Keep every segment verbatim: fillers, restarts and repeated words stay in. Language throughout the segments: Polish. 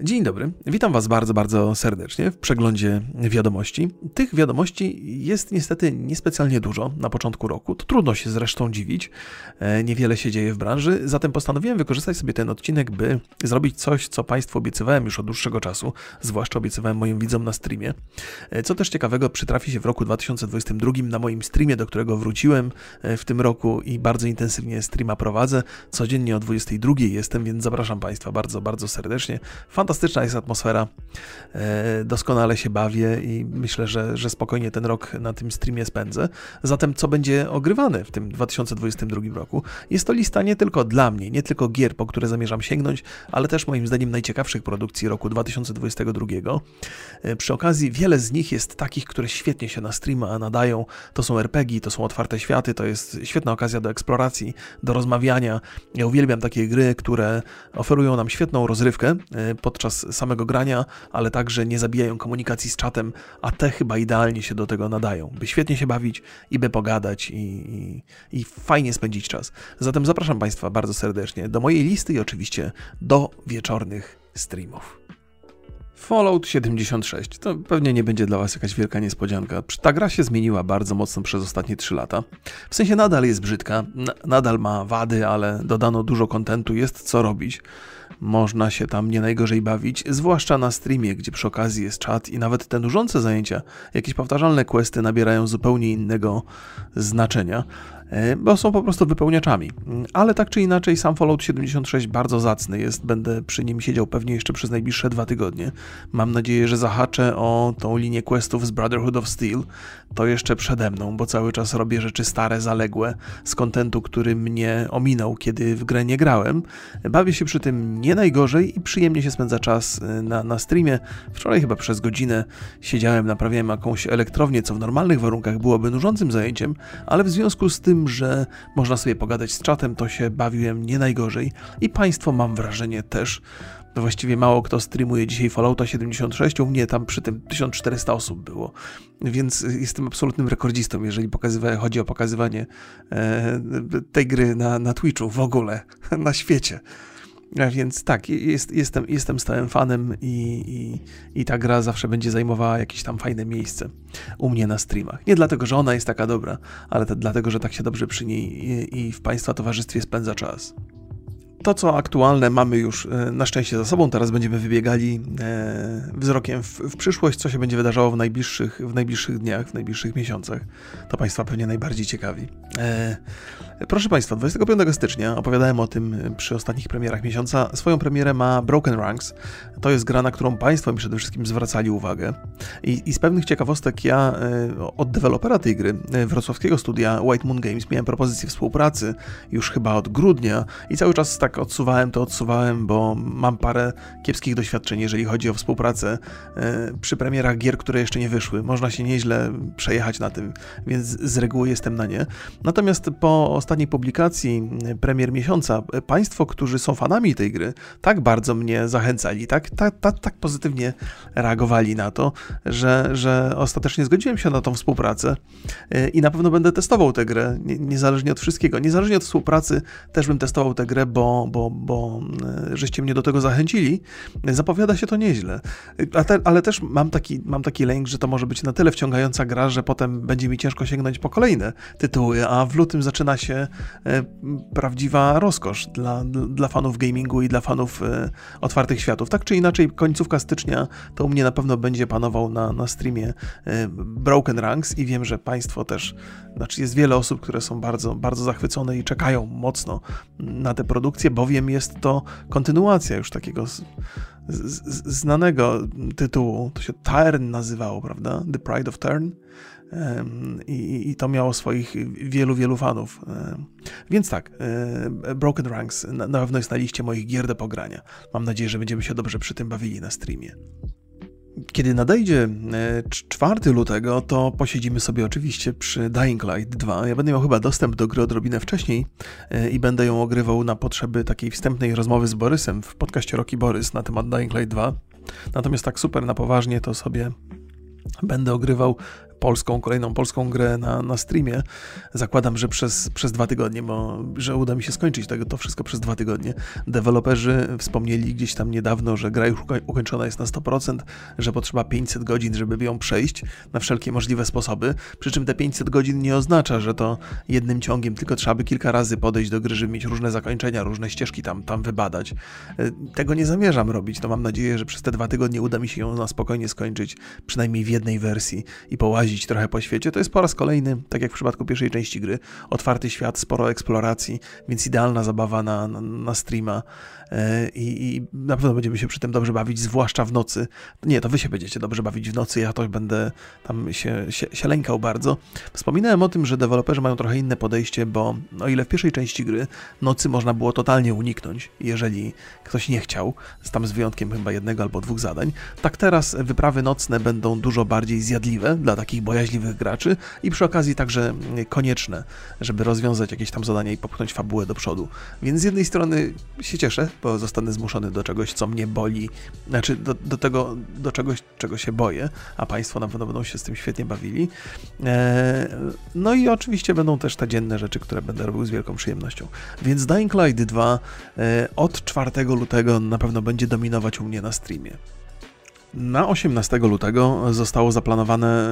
Dzień dobry, witam Was bardzo, bardzo serdecznie w przeglądzie wiadomości. Tych wiadomości jest niestety niespecjalnie dużo na początku roku, to trudno się zresztą dziwić, niewiele się dzieje w branży, zatem postanowiłem wykorzystać sobie ten odcinek, by zrobić coś, co Państwu obiecywałem już od dłuższego czasu, zwłaszcza obiecywałem moim widzom na streamie. Co też ciekawego przytrafi się w roku dwa tysiące dwudziestym drugim na moim streamie, do którego wróciłem w tym roku i bardzo intensywnie streama prowadzę. Codziennie o dwudziestej drugiej jestem, więc zapraszam Państwa bardzo, bardzo serdecznie. Fantastyczna jest atmosfera, doskonale się bawię i myślę, że, że spokojnie ten rok na tym streamie spędzę. Zatem co będzie ogrywane w tym dwa tysiące dwudziestym drugim roku? Jest to lista nie tylko dla mnie, nie tylko gier, po które zamierzam sięgnąć, ale też moim zdaniem najciekawszych produkcji roku dwa tysiące dwudziestego drugiego. Przy okazji wiele z nich jest takich, które świetnie się na streama nadają. To są er pe gie, to są otwarte światy, to jest świetna okazja do eksploracji, do rozmawiania. Ja uwielbiam takie gry, które oferują nam świetną rozrywkę podczas samego grania, ale także nie zabijają komunikacji z czatem, a te chyba idealnie się do tego nadają, by świetnie się bawić i by pogadać i, i, i fajnie spędzić czas. Zatem zapraszam Państwa bardzo serdecznie do mojej listy i oczywiście do wieczornych streamów. Fallout siedemdziesiąt sześć to pewnie nie będzie dla Was jakaś wielka niespodzianka. Ta gra się zmieniła bardzo mocno przez ostatnie trzy lata. W sensie nadal jest brzydka, nadal ma wady, ale dodano dużo kontentu, jest co robić. Można się tam nie najgorzej bawić, zwłaszcza na streamie, gdzie przy okazji jest czat i nawet te nużące zajęcia, jakieś powtarzalne questy nabierają zupełnie innego znaczenia, bo są po prostu wypełniaczami. Ale tak czy inaczej sam Fallout siedemdziesiąt sześć bardzo zacny jest, będę przy nim siedział pewnie jeszcze przez najbliższe dwa tygodnie. Mam nadzieję, że zahaczę o tą linię questów z Brotherhood of Steel. To jeszcze przede mną, bo cały czas robię rzeczy stare, zaległe, z kontentu, który mnie ominął, kiedy w grę nie grałem. Bawię się przy tym nie najgorzej i przyjemnie się spędza czas na, na streamie. Wczoraj chyba przez godzinę siedziałem, naprawiałem jakąś elektrownię, co w normalnych warunkach byłoby nużącym zajęciem, ale w związku z tym, że można sobie pogadać z czatem, to się bawiłem nie najgorzej i Państwo, mam wrażenie, też. Właściwie mało kto streamuje dzisiaj Fallouta siedemdziesiąt sześć, u mnie tam przy tym tysiąc czterysta osób było, więc jestem absolutnym rekordzistą, jeżeli chodzi o pokazywanie e, tej gry na, na Twitchu w ogóle, na świecie. A więc tak, jest, jestem, jestem stałym fanem i, i, i ta gra zawsze będzie zajmowała jakieś tam fajne miejsce u mnie na streamach. Nie dlatego, że ona jest taka dobra, ale to dlatego, że tak się dobrze przy niej i, i w Państwa towarzystwie spędza czas. To, co aktualne, mamy już na szczęście za sobą, teraz będziemy wybiegali e, wzrokiem w, w przyszłość, co się będzie wydarzało w najbliższych, w najbliższych dniach, w najbliższych miesiącach. To Państwa pewnie najbardziej ciekawi. E, proszę Państwa, dwudziestego piątego stycznia, opowiadałem o tym przy ostatnich premierach miesiąca, swoją premierę ma Broken Ranks. To jest gra, na którą Państwo mi przede wszystkim zwracali uwagę. I, i z pewnych ciekawostek ja e, od dewelopera tej gry, e, wrocławskiego studia White Moon Games, miałem propozycję współpracy już chyba od grudnia i cały czas tak odsuwałem to odsuwałem, bo mam parę kiepskich doświadczeń, jeżeli chodzi o współpracę przy premierach gier, które jeszcze nie wyszły. Można się nieźle przejechać na tym, więc z reguły jestem na nie. Natomiast po ostatniej publikacji premier miesiąca, Państwo, którzy są fanami tej gry, tak bardzo mnie zachęcali, tak, tak, tak, tak pozytywnie reagowali na to, że, że ostatecznie zgodziłem się na tą współpracę i na pewno będę testował tę grę, niezależnie od wszystkiego. Niezależnie od współpracy też bym testował tę grę, bo Bo, bo żeście mnie do tego zachęcili, zapowiada się to nieźle. A te, ale też mam taki, mam taki lęk, że to może być na tyle wciągająca gra, że potem będzie mi ciężko sięgnąć po kolejne tytuły, a w lutym zaczyna się e, prawdziwa rozkosz dla, dla fanów gamingu i dla fanów e, otwartych światów. Tak czy inaczej, końcówka stycznia to u mnie na pewno będzie panował na, na streamie e, Broken Ranks i wiem, że Państwo też, znaczy jest wiele osób, które są bardzo, bardzo zachwycone i czekają mocno na te produkty, bowiem jest to kontynuacja już takiego z, z, znanego tytułu, to się Turn nazywało, prawda? The Pride of Turn. I, I to miało swoich wielu, wielu fanów. Więc tak, Broken Ranks na, na pewno jest na liście moich gier do pogrania. Mam nadzieję, że będziemy się dobrze przy tym bawili na streamie. Kiedy nadejdzie czwartego lutego, to posiedzimy sobie oczywiście przy Dying Light dwa. Ja będę miał chyba dostęp do gry odrobinę wcześniej i będę ją ogrywał na potrzeby takiej wstępnej rozmowy z Borysem w podcaście Rocky Borys na temat Dying Light dwa. Natomiast tak super na poważnie to sobie będę ogrywał polską, kolejną polską grę na, na streamie. Zakładam, że przez, przez dwa tygodnie, bo że uda mi się skończyć tego, to wszystko przez dwa tygodnie. Deweloperzy wspomnieli gdzieś tam niedawno, że gra już ukończona jest na sto procent, że potrzeba pięćset godzin, żeby ją przejść na wszelkie możliwe sposoby, przy czym te pięćset godzin nie oznacza, że to jednym ciągiem, tylko trzeba by kilka razy podejść do gry, żeby mieć różne zakończenia, różne ścieżki tam, tam wybadać. Tego nie zamierzam robić, to mam nadzieję, że przez te dwa tygodnie uda mi się ją na spokojnie skończyć, przynajmniej w jednej wersji i połazić trochę po świecie. To jest po raz kolejny, tak jak w przypadku pierwszej części gry, otwarty świat, sporo eksploracji, więc idealna zabawa na, na, na streama I, i na pewno będziemy się przy tym dobrze bawić, zwłaszcza w nocy. Nie, to wy się będziecie dobrze bawić w nocy, ja to będę tam się, się, się lękał bardzo. Wspominałem o tym, że deweloperzy mają trochę inne podejście, bo o ile w pierwszej części gry nocy można było totalnie uniknąć, jeżeli ktoś nie chciał, tam z wyjątkiem chyba jednego albo dwóch zadań, tak teraz wyprawy nocne będą dużo bardziej zjadliwe dla takich bojaźliwych graczy i przy okazji także konieczne, żeby rozwiązać jakieś tam zadania i popchnąć fabułę do przodu. Więc z jednej strony się cieszę, bo zostanę zmuszony do czegoś, co mnie boli, znaczy do, do tego, do czegoś, czego się boję, a Państwo na pewno będą się z tym świetnie bawili. Eee, no i oczywiście będą też te dzienne rzeczy, które będę robił z wielką przyjemnością. Więc Dying Light dwa e, od czwartego lutego na pewno będzie dominować u mnie na streamie. Na osiemnastego lutego zostało zaplanowane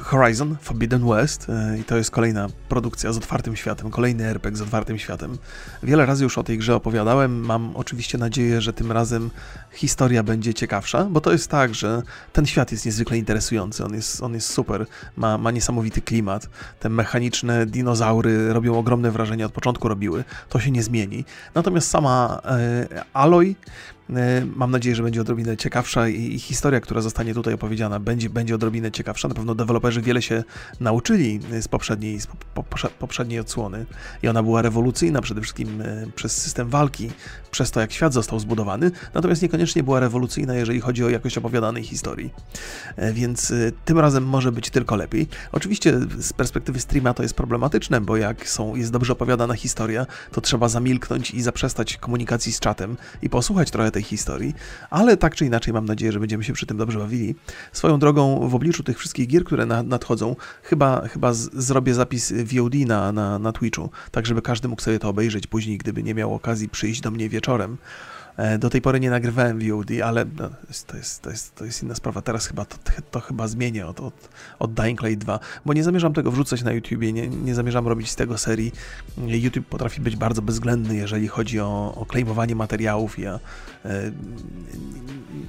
Horizon Forbidden West i to jest kolejna produkcja z otwartym światem, kolejny R P G z otwartym światem. Wiele razy już o tej grze opowiadałem, mam oczywiście nadzieję, że tym razem historia będzie ciekawsza, bo to jest tak, że ten świat jest niezwykle interesujący, on jest, on jest super, ma, ma niesamowity klimat, te mechaniczne dinozaury robią ogromne wrażenie, od początku robiły, to się nie zmieni. Natomiast sama e, Aloy, mam nadzieję, że będzie odrobinę ciekawsza i historia, która zostanie tutaj opowiedziana, będzie, będzie odrobinę ciekawsza. Na pewno deweloperzy wiele się nauczyli z poprzedniej, z po, po, poprzedniej odsłony i ona była rewolucyjna przede wszystkim przez system walki, przez to, jak świat został zbudowany, natomiast niekoniecznie była rewolucyjna, jeżeli chodzi o jakość opowiadanej historii, więc tym razem może być tylko lepiej. Oczywiście z perspektywy streama to jest problematyczne, bo jak są, jest dobrze opowiadana historia, to trzeba zamilknąć i zaprzestać komunikacji z czatem i posłuchać trochę tej historii, ale tak czy inaczej mam nadzieję, że będziemy się przy tym dobrze bawili. Swoją drogą w obliczu tych wszystkich gier, które na, nadchodzą, chyba, chyba z, zrobię zapis V O D na, na, na Twitchu, tak żeby każdy mógł sobie to obejrzeć później, gdyby nie miał okazji przyjść do mnie wieczorem. Do tej pory nie nagrywałem V O D, ale no, to, jest, to, jest, to jest inna sprawa. Teraz chyba to, to chyba zmienię od, od, od Dying Light dwa, bo nie zamierzam tego wrzucać na YouTubie, nie, nie zamierzam robić z tego serii. YouTube potrafi być bardzo bezwzględny, jeżeli chodzi o, o klejmowanie materiałów. Ja e,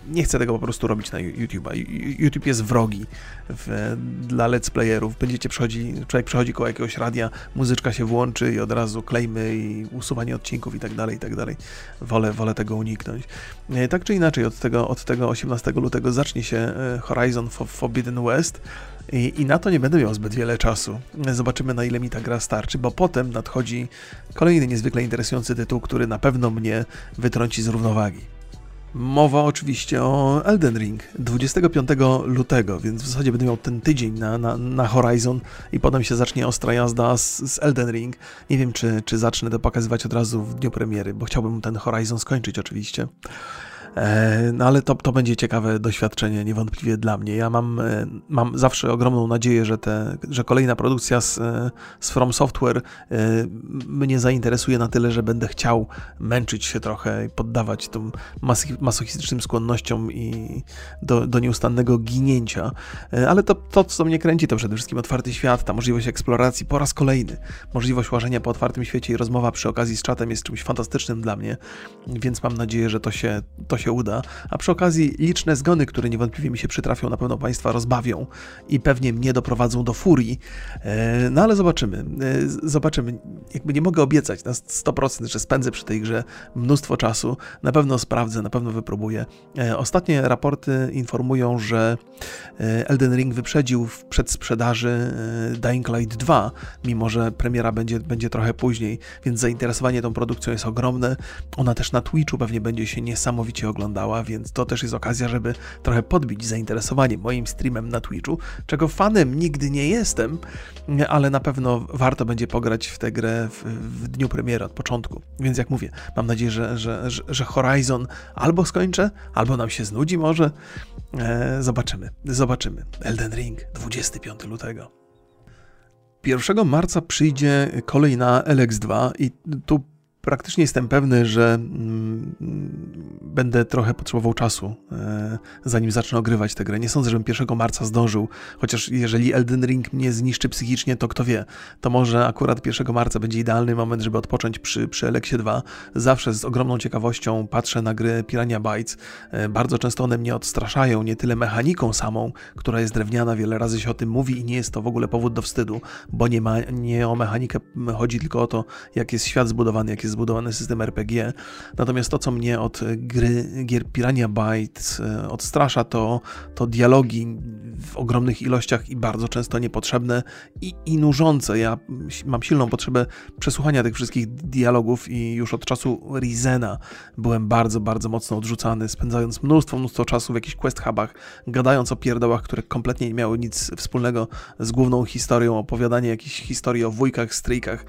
nie chcę tego po prostu robić na YouTube'a. YouTube jest wrogi w, dla let's playerów. Będziecie przychodzi, człowiek przychodzi koło jakiegoś radia, muzyczka się włączy i od razu klejmy i usuwanie odcinków i tak dalej, i tak dalej. Wolę, wolę tego uniknąć. Tak czy inaczej, od tego, od tego osiemnastego lutego zacznie się Horizon Forbidden West i, i na to nie będę miał zbyt wiele czasu. Zobaczymy, na ile mi ta gra starczy, bo potem nadchodzi kolejny niezwykle interesujący tytuł, który na pewno mnie wytrąci z równowagi. Mowa oczywiście o Elden Ring dwudziestego piątego lutego, więc w zasadzie będę miał ten tydzień na, na, na Horizon i potem się zacznie ostra jazda z, z Elden Ring. Nie wiem, czy, czy zacznę to pokazywać od razu w dniu premiery, bo chciałbym ten Horizon skończyć oczywiście. No ale to, to będzie ciekawe doświadczenie niewątpliwie dla mnie. Ja mam, mam zawsze ogromną nadzieję, że, te, że kolejna produkcja z, z From Software mnie zainteresuje na tyle, że będę chciał męczyć się trochę i poddawać tym masochistycznym skłonnościom i do, do nieustannego ginięcia. Ale to, to, co mnie kręci, to przede wszystkim otwarty świat, ta możliwość eksploracji po raz kolejny. Możliwość łażenia po otwartym świecie i rozmowa przy okazji z czatem jest czymś fantastycznym dla mnie, więc mam nadzieję, że to się... To się uda, a przy okazji liczne zgony, które niewątpliwie mi się przytrafią, na pewno Państwa rozbawią i pewnie mnie doprowadzą do furii, no ale zobaczymy, zobaczymy, jakby nie mogę obiecać na sto procent, że spędzę przy tej grze mnóstwo czasu, na pewno sprawdzę, na pewno wypróbuję. Ostatnie raporty informują, że Elden Ring wyprzedził w przedsprzedaży Dying Light dwa, mimo że premiera będzie, będzie trochę później, więc zainteresowanie tą produkcją jest ogromne, ona też na Twitchu pewnie będzie się niesamowicie będzie oglądała, więc to też jest okazja, żeby trochę podbić zainteresowanie moim streamem na Twitchu, czego fanem nigdy nie jestem, ale na pewno warto będzie pograć w tę grę w, w dniu premiery od początku. Więc jak mówię, mam nadzieję, że, że, że, że Horizon albo skończę, albo nam się znudzi może. Eee, zobaczymy, zobaczymy. Elden Ring, dwudziestego piątego lutego. pierwszego marca przyjdzie kolej na Elex dwa i tu praktycznie jestem pewny, że mm, będę trochę potrzebował czasu, e, zanim zacznę ogrywać tę grę. Nie sądzę, żebym pierwszego marca zdążył, chociaż jeżeli Elden Ring mnie zniszczy psychicznie, to kto wie, to może akurat pierwszego marca będzie idealny moment, żeby odpocząć przy, przy Elexie dwa. Zawsze z ogromną ciekawością patrzę na gry Piranha Bytes. E, bardzo często one mnie odstraszają, nie tyle mechaniką samą, która jest drewniana, wiele razy się o tym mówi i nie jest to w ogóle powód do wstydu, bo nie, ma, nie o mechanikę chodzi, tylko o to, jak jest świat zbudowany, jak jest zbudowany system R P G. Natomiast to, co mnie od gry, gier Piranha Bytes odstrasza, to, to dialogi w ogromnych ilościach i bardzo często niepotrzebne i, i nużące. Ja mam silną potrzebę przesłuchania tych wszystkich dialogów i już od czasu Risena byłem bardzo, bardzo mocno odrzucany, spędzając mnóstwo, mnóstwo czasu w jakichś quest hubach, gadając o pierdołach, które kompletnie nie miały nic wspólnego z główną historią, opowiadanie jakichś historii o wujkach, stryjkach,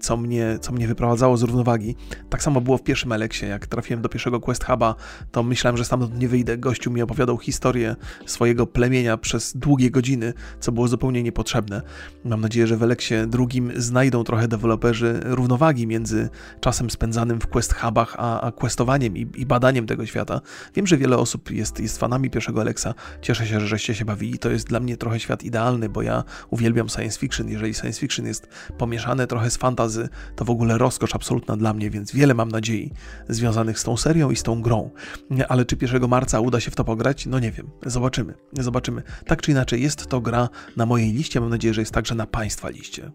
co mnie, co mnie wyprowadzało z równowagi. Tak samo było w pierwszym Eleksie. Jak trafiłem do pierwszego quest huba, to myślałem, że stamtąd nie wyjdę. Gościu mi opowiadał historię swojego plemienia przez długie godziny, co było zupełnie niepotrzebne. Mam nadzieję, że w Eleksie drugim znajdą trochę deweloperzy równowagi między czasem spędzanym w quest hubach, a, a questowaniem i, i badaniem tego świata. Wiem, że wiele osób jest, jest fanami pierwszego Eleksa. Cieszę się, że żeście się bawili. To jest dla mnie trochę świat idealny, bo ja uwielbiam science fiction. Jeżeli science fiction jest pomieszane trochę z fantasy, to w ogóle rozkosz absolutna dla mnie, więc wiele mam nadziei związanych z tą serią i z tą grą. Ale czy pierwszego marca uda się w to pograć? No nie wiem. Zobaczymy. Zobaczymy. Tak czy inaczej jest to gra na mojej liście. Mam nadzieję, że jest także na Państwa liście.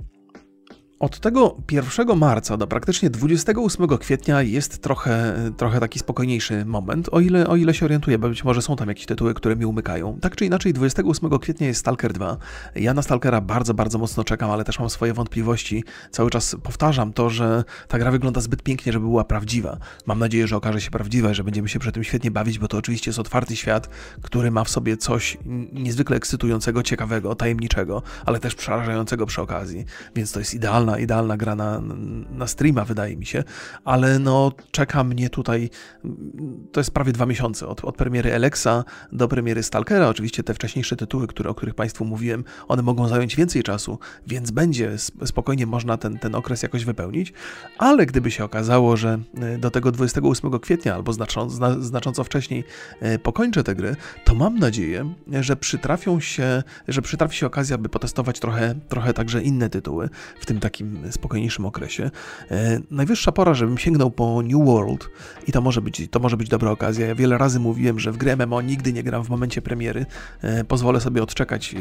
Od tego pierwszego marca do praktycznie dwudziestego ósmego kwietnia jest trochę, trochę taki spokojniejszy moment, o ile, o ile się orientuję, bo być może są tam jakieś tytuły, które mi umykają. Tak czy inaczej dwudziestego ósmego kwietnia jest Stalker dwa. Ja na Stalkera bardzo, bardzo mocno czekam, ale też mam swoje wątpliwości. Cały czas powtarzam to, że ta gra wygląda zbyt pięknie, żeby była prawdziwa. Mam nadzieję, że okaże się prawdziwa i że będziemy się przy tym świetnie bawić, bo to oczywiście jest otwarty świat, który ma w sobie coś niezwykle ekscytującego, ciekawego, tajemniczego, ale też przerażającego przy okazji, więc to jest idealne. Idealna gra na, na streama, wydaje mi się, ale no czeka mnie tutaj, to jest prawie dwa miesiące, od, od premiery Elexa do premiery Stalkera. Oczywiście te wcześniejsze tytuły, które, o których Państwu mówiłem, one mogą zająć więcej czasu, więc będzie spokojnie można ten, ten okres jakoś wypełnić, ale gdyby się okazało, że do tego dwudziestego ósmego kwietnia albo znaczą, zna, znacząco wcześniej pokończę te gry, to mam nadzieję, że przytrafią się, że przytrafi się okazja, by potestować trochę, trochę także inne tytuły, w tym taki takim spokojniejszym okresie. E, najwyższa pora, żebym sięgnął po New World i to może być, to może być dobra okazja. Ja wiele razy mówiłem, że w grę M M O nigdy nie gram w momencie premiery. E, pozwolę sobie odczekać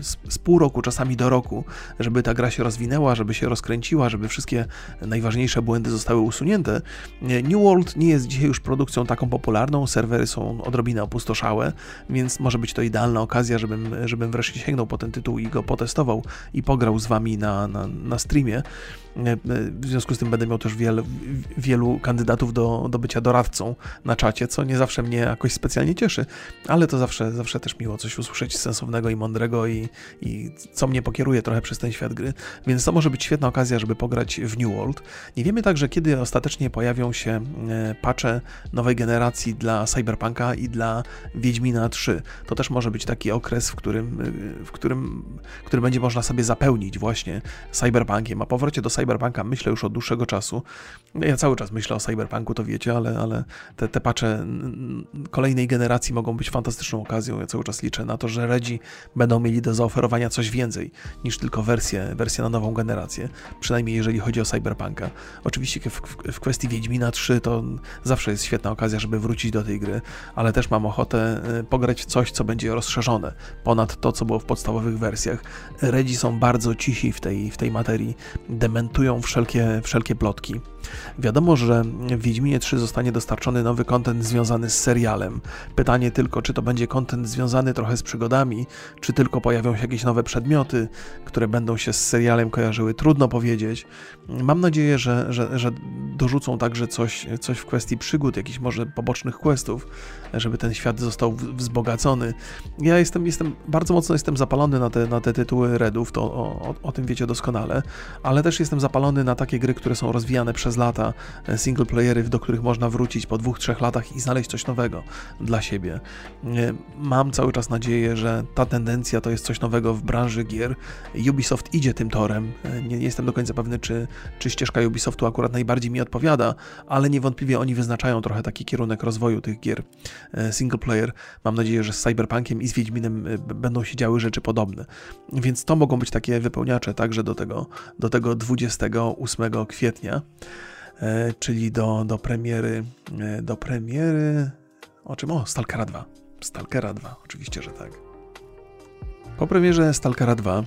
z, z pół roku, czasami do roku, żeby ta gra się rozwinęła, żeby się rozkręciła, żeby wszystkie najważniejsze błędy zostały usunięte. E, New World nie jest dzisiaj już produkcją taką popularną, serwery są odrobinę opustoszałe, więc może być to idealna okazja, żebym, żebym wreszcie sięgnął po ten tytuł i go potestował i pograł z Wami na, na, na streamie. W związku z tym będę miał też wiel, wielu kandydatów do, do bycia doradcą na czacie, co nie zawsze mnie jakoś specjalnie cieszy, ale to zawsze, zawsze też miło coś usłyszeć sensownego i mądrego i, i co mnie pokieruje trochę przez ten świat gry, więc to może być świetna okazja, żeby pograć w New World. Nie wiemy także, kiedy ostatecznie pojawią się patche nowej generacji dla Cyberpunka i dla Wiedźmina trzy. To też może być taki okres, w którym, w którym który będzie można sobie zapełnić właśnie Cyberpunk. A powrocie do Cyberpunka myślę już od dłuższego czasu. Ja cały czas myślę o Cyberpunku, to wiecie, ale, ale te, te patche kolejnej generacji mogą być fantastyczną okazją. Ja cały czas liczę na to, że Redzi będą mieli do zaoferowania coś więcej niż tylko wersję, wersję na nową generację. Przynajmniej jeżeli chodzi o Cyberpunka. Oczywiście w, w kwestii Wiedźmina trzy to zawsze jest świetna okazja, żeby wrócić do tej gry, ale też mam ochotę pograć w coś, co będzie rozszerzone ponad to, co było w podstawowych wersjach. Redzi są bardzo cisi w tej, w tej materii. Dementują wszelkie, wszelkie plotki. Wiadomo, że w Wiedźminie trzy zostanie dostarczony nowy content związany z serialem. Pytanie tylko, czy to będzie content związany trochę z przygodami, czy tylko pojawią się jakieś nowe przedmioty, które będą się z serialem kojarzyły, trudno powiedzieć. Mam nadzieję, że, że, że dorzucą także coś, coś w kwestii przygód, jakichś może pobocznych questów, żeby ten świat został wzbogacony. Ja jestem, jestem bardzo mocno jestem zapalony na te, na te tytuły Redów, to o, o, o tym wiecie doskonale, ale też jestem zapalony na takie gry, które są rozwijane przez lata, singleplayery, do których można wrócić po dwóch, trzech latach i znaleźć coś nowego dla siebie. Mam cały czas nadzieję, że ta tendencja to jest coś nowego w branży gier. Ubisoft idzie tym torem. Nie jestem do końca pewny, czy, czy ścieżka Ubisoftu akurat najbardziej mi odpowiada, ale niewątpliwie oni wyznaczają trochę taki kierunek rozwoju tych gier singleplayer. Mam nadzieję, że z Cyberpunkiem i z Wiedźminem będą się działy rzeczy podobne. Więc to mogą być takie wypełniacze także do tego, do tego dwudziestego ósmego kwietnia, czyli do, do premiery, do premiery, o czym? O, Stalkera dwa. Stalkera dwa, oczywiście, że tak. Po premierze Stalkera dwa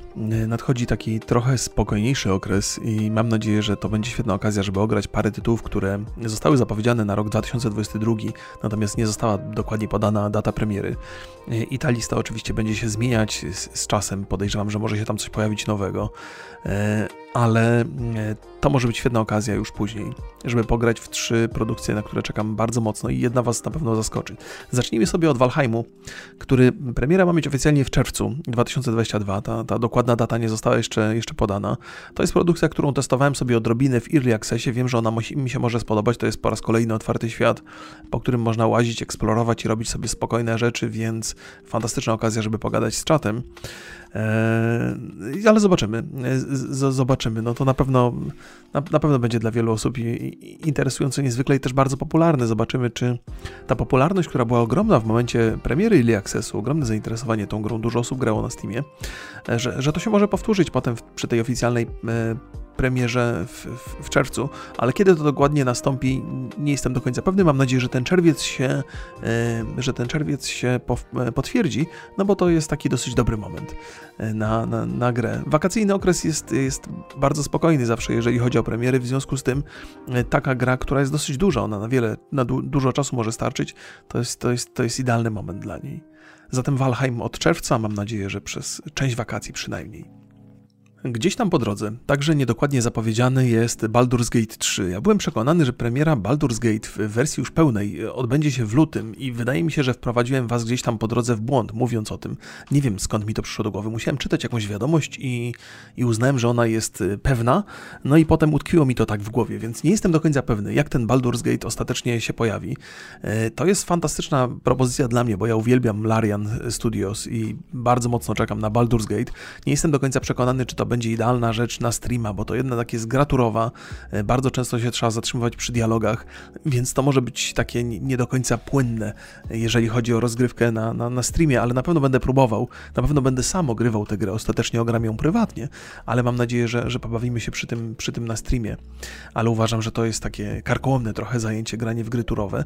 nadchodzi taki trochę spokojniejszy okres i mam nadzieję, że to będzie świetna okazja, żeby ograć parę tytułów, które zostały zapowiedziane na rok dwa tysiące dwudziesty drugi, natomiast nie została dokładnie podana data premiery. I ta lista oczywiście będzie się zmieniać z, z czasem, podejrzewam, że może się tam coś pojawić nowego, ale to może być świetna okazja już później, żeby pograć w trzy produkcje, na które czekam bardzo mocno i jedna was na pewno zaskoczy. Zacznijmy sobie od Valheimu, który premiera ma mieć oficjalnie w czerwcu dwa tysiące dwudziestego drugiego, ta, ta dokładna data nie została jeszcze, jeszcze podana. To jest produkcja, którą testowałem sobie odrobinę w Early Accessie, wiem, że ona mi się może spodobać, to jest po raz kolejny otwarty świat, po którym można łazić, eksplorować i robić sobie spokojne rzeczy, więc fantastyczna okazja, żeby pogadać z czatem. Eee, ale zobaczymy, Z zobaczymy, no to na pewno, na, na pewno będzie dla wielu osób interesujące niezwykle i też bardzo popularne. Zobaczymy, czy ta popularność, która była ogromna w momencie premiery Early Accessu, ogromne zainteresowanie tą grą, dużo osób grało na Steamie, że, że to się może powtórzyć potem w, przy tej oficjalnej e, premierze w, w, w czerwcu, ale kiedy to dokładnie nastąpi, nie jestem do końca pewny. Mam nadzieję, że ten czerwiec się, e, że ten czerwiec się po, e, potwierdzi, no bo to jest taki dosyć dobry moment na, na, na grę. Wakacyjny okres jest, jest bardzo spokojny zawsze, jeżeli chodzi o premiery, w związku z tym e, taka gra, która jest dosyć duża, ona na wiele, na du, dużo czasu może starczyć, to jest, to jest, to jest idealny moment dla niej. Zatem Valheim od czerwca, mam nadzieję, że przez część wakacji przynajmniej. Gdzieś tam po drodze, także niedokładnie zapowiedziany jest Baldur's Gate trzy. Ja byłem przekonany, że premiera Baldur's Gate w wersji już pełnej odbędzie się w lutym i wydaje mi się, że wprowadziłem was gdzieś tam po drodze w błąd, mówiąc o tym. Nie wiem, skąd mi to przyszło do głowy. Musiałem czytać jakąś wiadomość i, i uznałem, że ona jest pewna, no i potem utkwiło mi to tak w głowie, więc nie jestem do końca pewny, jak ten Baldur's Gate ostatecznie się pojawi. To jest fantastyczna propozycja dla mnie, bo ja uwielbiam Larian Studios i bardzo mocno czekam na Baldur's Gate. Nie jestem do końca przekonany, czy to będzie idealna rzecz na streama, bo to jednak jest gra turowa, bardzo często się trzeba zatrzymywać przy dialogach, więc to może być takie nie do końca płynne, jeżeli chodzi o rozgrywkę na, na, na streamie, ale na pewno będę próbował, na pewno będę sam ogrywał tę grę, ostatecznie ogram ją prywatnie, ale mam nadzieję, że, że pobawimy się przy tym, przy tym na streamie, ale uważam, że to jest takie karkołomne trochę zajęcie, granie w gry turowe,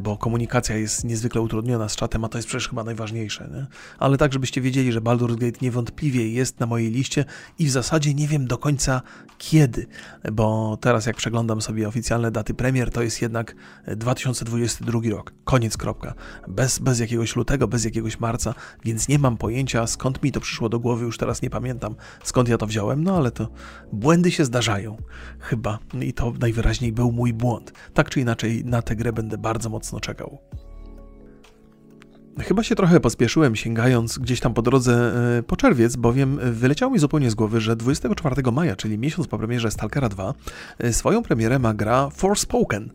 bo komunikacja jest niezwykle utrudniona z czatem, a to jest przecież chyba najważniejsze, nie? Ale tak, żebyście wiedzieli, że Baldur's Gate niewątpliwie jest na mojej liście, i w zasadzie nie wiem do końca kiedy, bo teraz jak przeglądam sobie oficjalne daty premier, to jest jednak dwa tysiące dwudziesty drugi rok, koniec, kropka. Bez, bez jakiegoś lutego, bez jakiegoś marca, więc nie mam pojęcia, skąd mi to przyszło do głowy, już teraz nie pamiętam, skąd ja to wziąłem, no ale to błędy się zdarzają, chyba, i to najwyraźniej był mój błąd. Tak czy inaczej, na tę grę będę bardzo mocno czekał. Chyba się trochę pospieszyłem, sięgając gdzieś tam po drodze po czerwiec, bowiem wyleciało mi zupełnie z głowy, że dwudziestego czwartego maja, czyli miesiąc po premierze Stalkera dwa, swoją premierę ma gra Forspoken.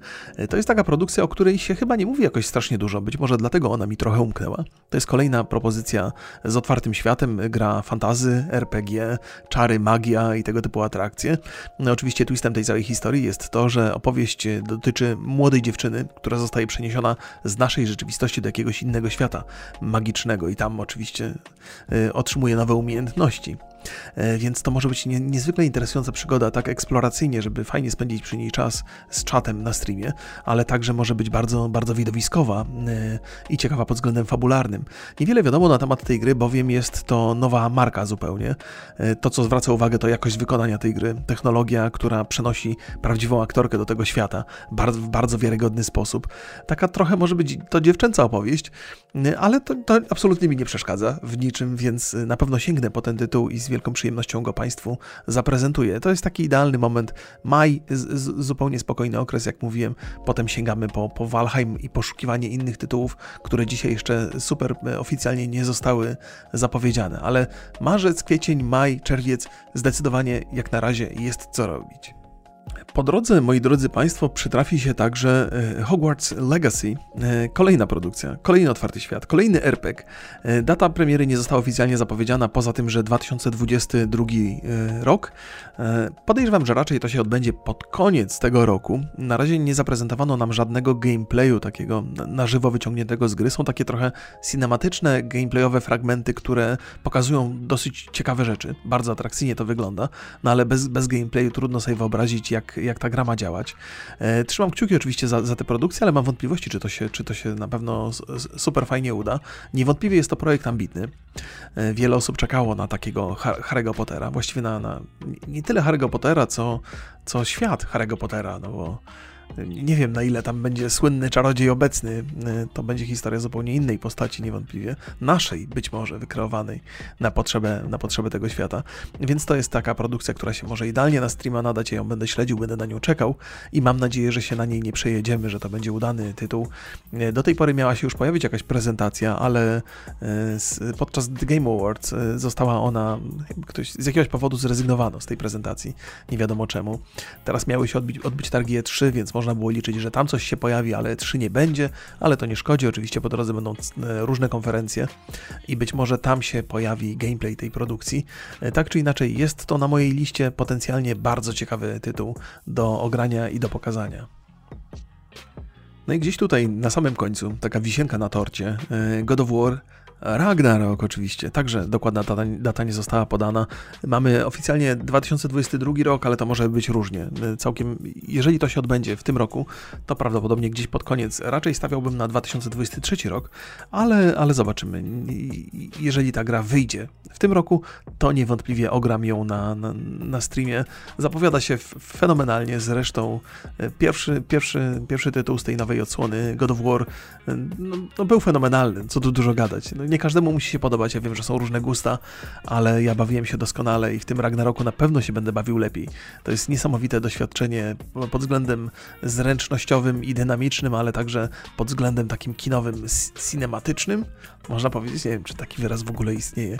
To jest taka produkcja, o której się chyba nie mówi jakoś strasznie dużo, być może dlatego ona mi trochę umknęła. To jest kolejna propozycja z otwartym światem, gra fantasy, R P G, czary, magia i tego typu atrakcje. No, oczywiście twistem tej całej historii jest to, że opowieść dotyczy młodej dziewczyny, która zostaje przeniesiona z naszej rzeczywistości do jakiegoś innego świata magicznego i tam oczywiście y, otrzymuje nowe umiejętności. Więc to może być nie, niezwykle interesująca przygoda, tak eksploracyjnie, żeby fajnie spędzić przy niej czas z czatem na streamie, ale także może być bardzo, bardzo widowiskowa i ciekawa pod względem fabularnym. Niewiele wiadomo na temat tej gry, bowiem jest to nowa marka zupełnie. To, co zwraca uwagę, to jakość wykonania tej gry, technologia, która przenosi prawdziwą aktorkę do tego świata w bardzo wiarygodny sposób. Taka trochę może być to dziewczęca opowieść, ale to, to absolutnie mi nie przeszkadza w niczym, więc na pewno sięgnę po ten tytuł i z wielką przyjemnością go Państwu zaprezentuję. To jest taki idealny moment. Maj, z, z, zupełnie spokojny okres, jak mówiłem. Potem sięgamy po, po Valheim i poszukiwanie innych tytułów, które dzisiaj jeszcze super oficjalnie nie zostały zapowiedziane. Ale marzec, kwiecień, maj, czerwiec zdecydowanie jak na razie jest co robić. Po drodze, moi drodzy Państwo, przytrafi się także Hogwarts Legacy, kolejna produkcja, kolejny otwarty świat, kolejny er pe gie. Data premiery nie została oficjalnie zapowiedziana, poza tym, że dwa tysiące dwudziesty drugi rok. Podejrzewam, że raczej to się odbędzie pod koniec tego roku. Na razie nie zaprezentowano nam żadnego gameplayu takiego na żywo wyciągniętego z gry. Są takie trochę cinematyczne, gameplayowe fragmenty, które pokazują dosyć ciekawe rzeczy. Bardzo atrakcyjnie to wygląda, no ale bez, bez gameplayu trudno sobie wyobrazić, jak jak ta gra ma działać. Trzymam kciuki oczywiście za, za te produkcje, ale mam wątpliwości, czy to się, czy to się na pewno super fajnie uda. Niewątpliwie jest to projekt ambitny. Wiele osób czekało na takiego Harry'ego Pottera, właściwie na, na nie tyle Harry'ego Pottera, co, co świat Harry'ego Pottera, no bo nie wiem, na ile tam będzie słynny czarodziej obecny, to będzie historia zupełnie innej postaci niewątpliwie, naszej być może, wykreowanej na potrzebę, na potrzebę tego świata, więc to jest taka produkcja, która się może idealnie na streama nadać, ja ją będę śledził, będę na nią czekał i mam nadzieję, że się na niej nie przejedziemy, że to będzie udany tytuł. Do tej pory miała się już pojawić jakaś prezentacja, ale podczas The Game Awards została ona, ktoś z jakiegoś powodu zrezygnowano z tej prezentacji, nie wiadomo czemu. Teraz miały się odbyć, odbyć targi E trzy, więc może Można było liczyć, że tam coś się pojawi, ale E trzy nie będzie, ale to nie szkodzi. Oczywiście po drodze będą różne konferencje i być może tam się pojawi gameplay tej produkcji. Tak czy inaczej, jest to na mojej liście potencjalnie bardzo ciekawy tytuł do ogrania i do pokazania. No i gdzieś tutaj na samym końcu, taka wisienka na torcie, God of War Ragnarok oczywiście, także dokładna data, data nie została podana. Mamy oficjalnie dwa tysiące dwudziesty drugi rok, ale to może być różnie. Całkiem, jeżeli to się odbędzie w tym roku, to prawdopodobnie gdzieś pod koniec. Raczej stawiałbym na dwa tysiące dwudziesty trzeci rok, ale, ale zobaczymy. Jeżeli ta gra wyjdzie w tym roku, to niewątpliwie ogram ją na, na, na streamie. Zapowiada się fenomenalnie, zresztą pierwszy, pierwszy, pierwszy tytuł z tej nowej odsłony God of War no, no był fenomenalny, co tu dużo gadać. No, nie każdemu musi się podobać, ja wiem, że są różne gusta, ale ja bawiłem się doskonale i w tym Ragnaroku na pewno się będę bawił lepiej. To jest niesamowite doświadczenie pod względem zręcznościowym i dynamicznym, ale także pod względem takim kinowym, cinematycznym, można powiedzieć, nie wiem, czy taki wyraz w ogóle istnieje,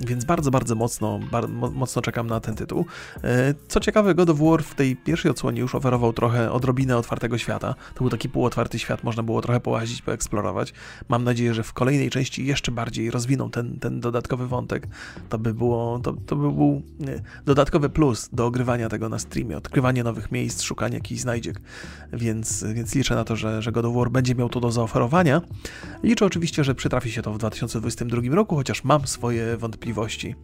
więc bardzo, bardzo mocno, bardzo mocno czekam na ten tytuł. Co ciekawe, God of War w tej pierwszej odsłonie już oferował trochę odrobinę otwartego świata, to był taki półotwarty świat, można było trochę połazić, poeksplorować. Mam nadzieję, że w kolejnej części jeszcze bardziej rozwiną ten, ten dodatkowy wątek, to by było, to, to by był dodatkowy plus do ogrywania tego na streamie, odkrywanie nowych miejsc, szukanie jakichś znajdziek, więc, więc liczę na to, że, że God of War będzie miał to do zaoferowania. Liczę oczywiście, że przytrafi się to w dwa tysiące dwudziestym drugim roku, chociaż mam swoje wątpliwości.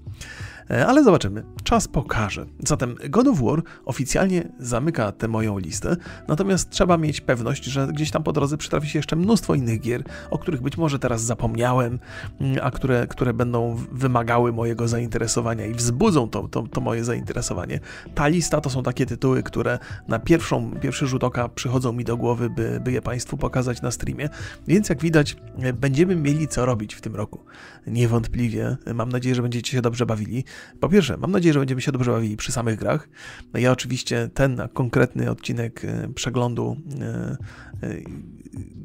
Ale zobaczymy, czas pokaże. Zatem God of War oficjalnie zamyka tę moją listę, natomiast trzeba mieć pewność, że gdzieś tam po drodze przytrafi się jeszcze mnóstwo innych gier, o których być może teraz zapomniałem, a które, które będą wymagały mojego zainteresowania i wzbudzą to, to, to moje zainteresowanie. Ta lista to są takie tytuły, które na pierwszą, pierwszy rzut oka przychodzą mi do głowy, by, by je Państwu pokazać na streamie, więc jak widać będziemy mieli co robić w tym roku. Niewątpliwie, mam nadzieję, że będziecie się dobrze bawili. Po pierwsze, mam nadzieję, że będziemy się dobrze bawili przy samych grach. Ja oczywiście ten konkretny odcinek przeglądu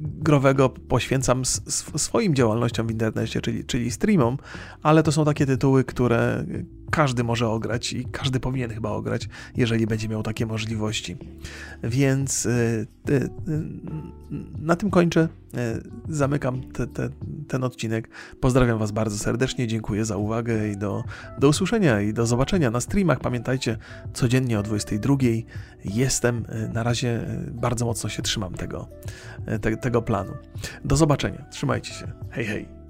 growego poświęcam swoim działalnościom w internecie, czyli, czyli streamom, ale to są takie tytuły, które każdy może ograć i każdy powinien chyba ograć, jeżeli będzie miał takie możliwości. Więc na tym kończę. Zamykam te, te, ten odcinek. Pozdrawiam Was bardzo serdecznie, dziękuję za uwagę i do, do usłyszenia i do zobaczenia na streamach. Pamiętajcie, codziennie o dwudziestej drugiej jestem. Na razie bardzo mocno się trzymam tego, te, tego planu. Do zobaczenia. Trzymajcie się. Hej, hej.